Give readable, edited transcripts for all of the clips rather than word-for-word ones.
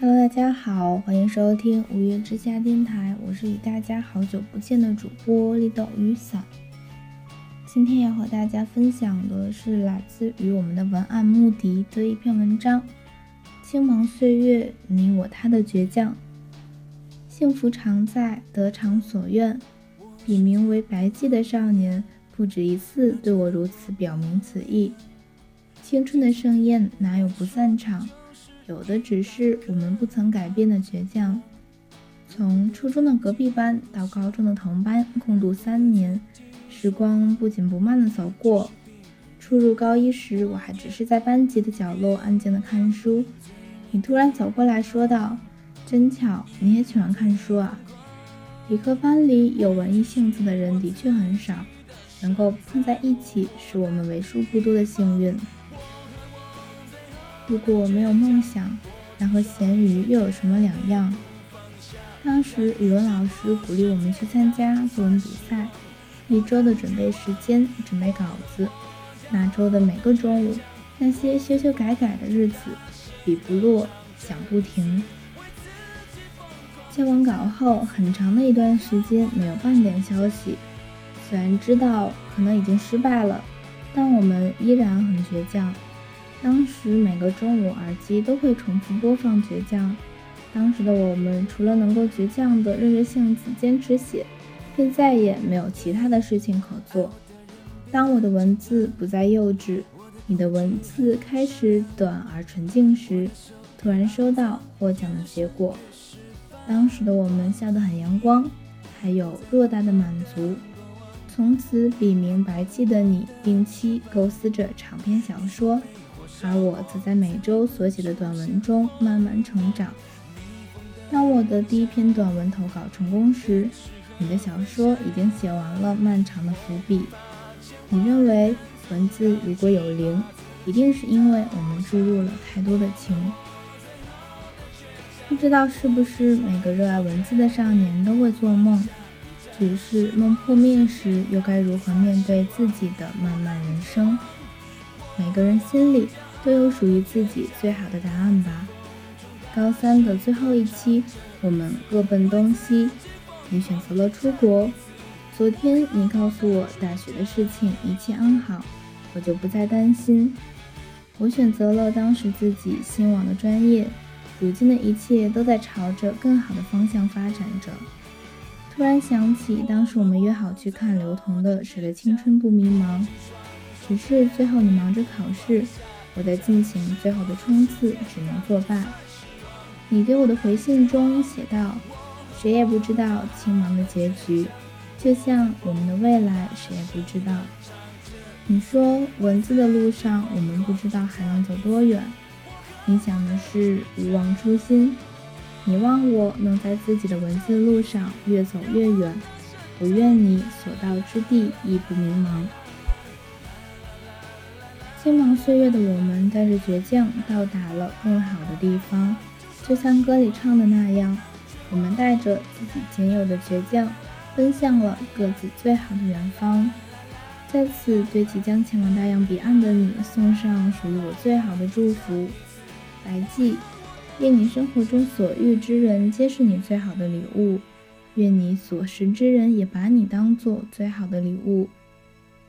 Hello， 大家好，欢迎收听五月之下电台，我是与大家好久不见的主播绿豆雨伞。今天要和大家分享的是来自于我们的文案穆迪的一篇文章，青芒岁月，你我他的倔强。幸福常在，得偿所愿。笔名为白季的少年，不止一次对我如此表明此意。青春的盛宴，哪有不散场？有的只是我们不曾改变的倔强。从初中的隔壁班到高中的同班，共度3年，时光不紧不慢地走过。初入高一时，我还只是在班级的角落安静地看书。你突然走过来说道：“真巧，你也喜欢看书啊。”理科班里有文艺性子的人的确很少，能够碰在一起是我们为数不多的幸运。如果没有梦想，那和咸鱼又有什么两样？当时语文老师鼓励我们去参加作文比赛，1周的准备时间，准备稿子。那周的每个中午，那些修修改改的日子，笔不落，想不停。交完稿后，很长的一段时间没有半点消息。虽然知道可能已经失败了，但我们依然很倔强。当时每个中午耳机都会重复播放倔强，当时的我们除了能够倔强的热着性子坚持写，便再也没有其他的事情可做。当我的文字不再幼稚，你的文字开始短而纯净时，突然收到获奖的结果。当时的我们笑得很阳光，还有偌大的满足。从此笔名白季的你定期构思着长篇小说，而我则在每周所写的短文中慢慢成长。当我的第一篇短文投稿成功时，你的小说已经写完了漫长的伏笔。你认为文字如果有灵，一定是因为我们注入了太多的情。不知道是不是每个热爱文字的少年都会做梦，只是梦破灭时又该如何面对自己的漫漫人生？每个人心里都有属于自己最好的答案吧。高3的最后一期，我们各奔东西。你选择了出国。昨天你告诉我大学的事情一切安好，我就不再担心。我选择了当时自己心往的专业，如今的一切都在朝着更好的方向发展着。突然想起当时我们约好去看刘同的《谁的青春不迷茫》。只是最后你忙着考试，我在进行最后的冲刺，只能作罢。你给我的回信中写道：“谁也不知道青芒的结局，就像我们的未来，谁也不知道。”你说文字的路上，我们不知道还能走多远。你想的是勿忘初心，你望我能在自己的文字路上越走越远，我愿你所到之地亦不迷茫。青芒岁月的我们带着倔强到达了更好的地方，就像歌里唱的那样，我们带着自己仅有的倔强奔向了各自最好的远方。在此对即将前往大洋彼岸的你送上属于我最好的祝福。白季，愿你生活中所遇之人皆是你最好的礼物，愿你所识之人也把你当作最好的礼物。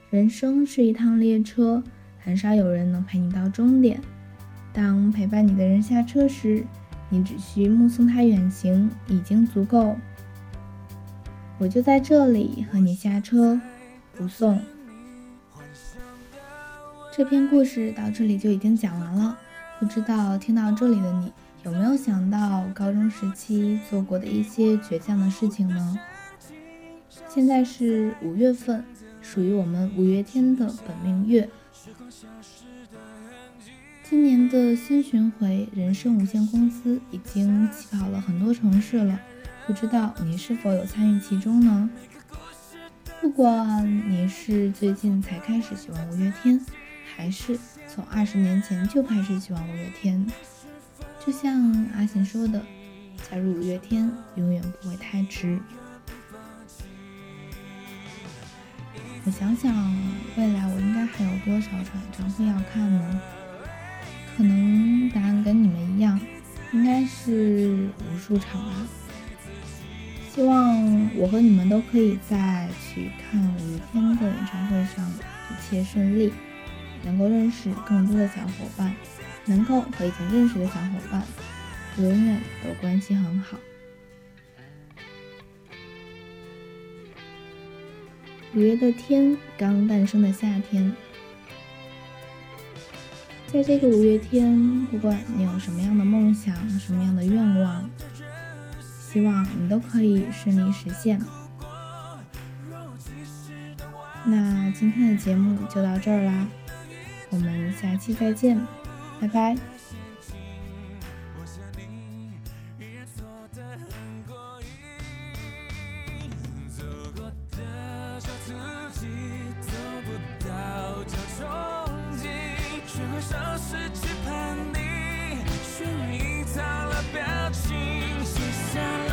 人生是一趟列车，很少有人能陪你到终点。当陪伴你的人下车时，你只需目送他远行，已经足够。我就在这里和你下车，不送。这篇故事到这里就已经讲完了。不知道听到这里的你，有没有想到高中时期做过的一些倔强的事情呢？现在是5月份，属于我们五月天的本命月。今年的新巡回人生无限公司已经起跑了很多城市了，不知道你是否有参与其中呢？不管你是最近才开始喜欢五月天，还是从20年前就开始喜欢五月天，就像阿信说的，加入五月天永远不会太迟。我想想，未来我应该还有多少场演唱会要看呢？可能答案跟你们一样，应该是武术场吧。希望我和你们都可以在去看5月天的演唱会上一切顺利，能够认识更多的小伙伴，能够和已经认识的小伙伴永远都关系很好。5月的天，刚诞生的夏天。在这个5月天，不管你有什么样的梦想，什么样的愿望，希望你都可以顺利实现。那今天的节目就到这儿啦，我们下期再见，拜拜。只盼你，眩晕到了表情，写下了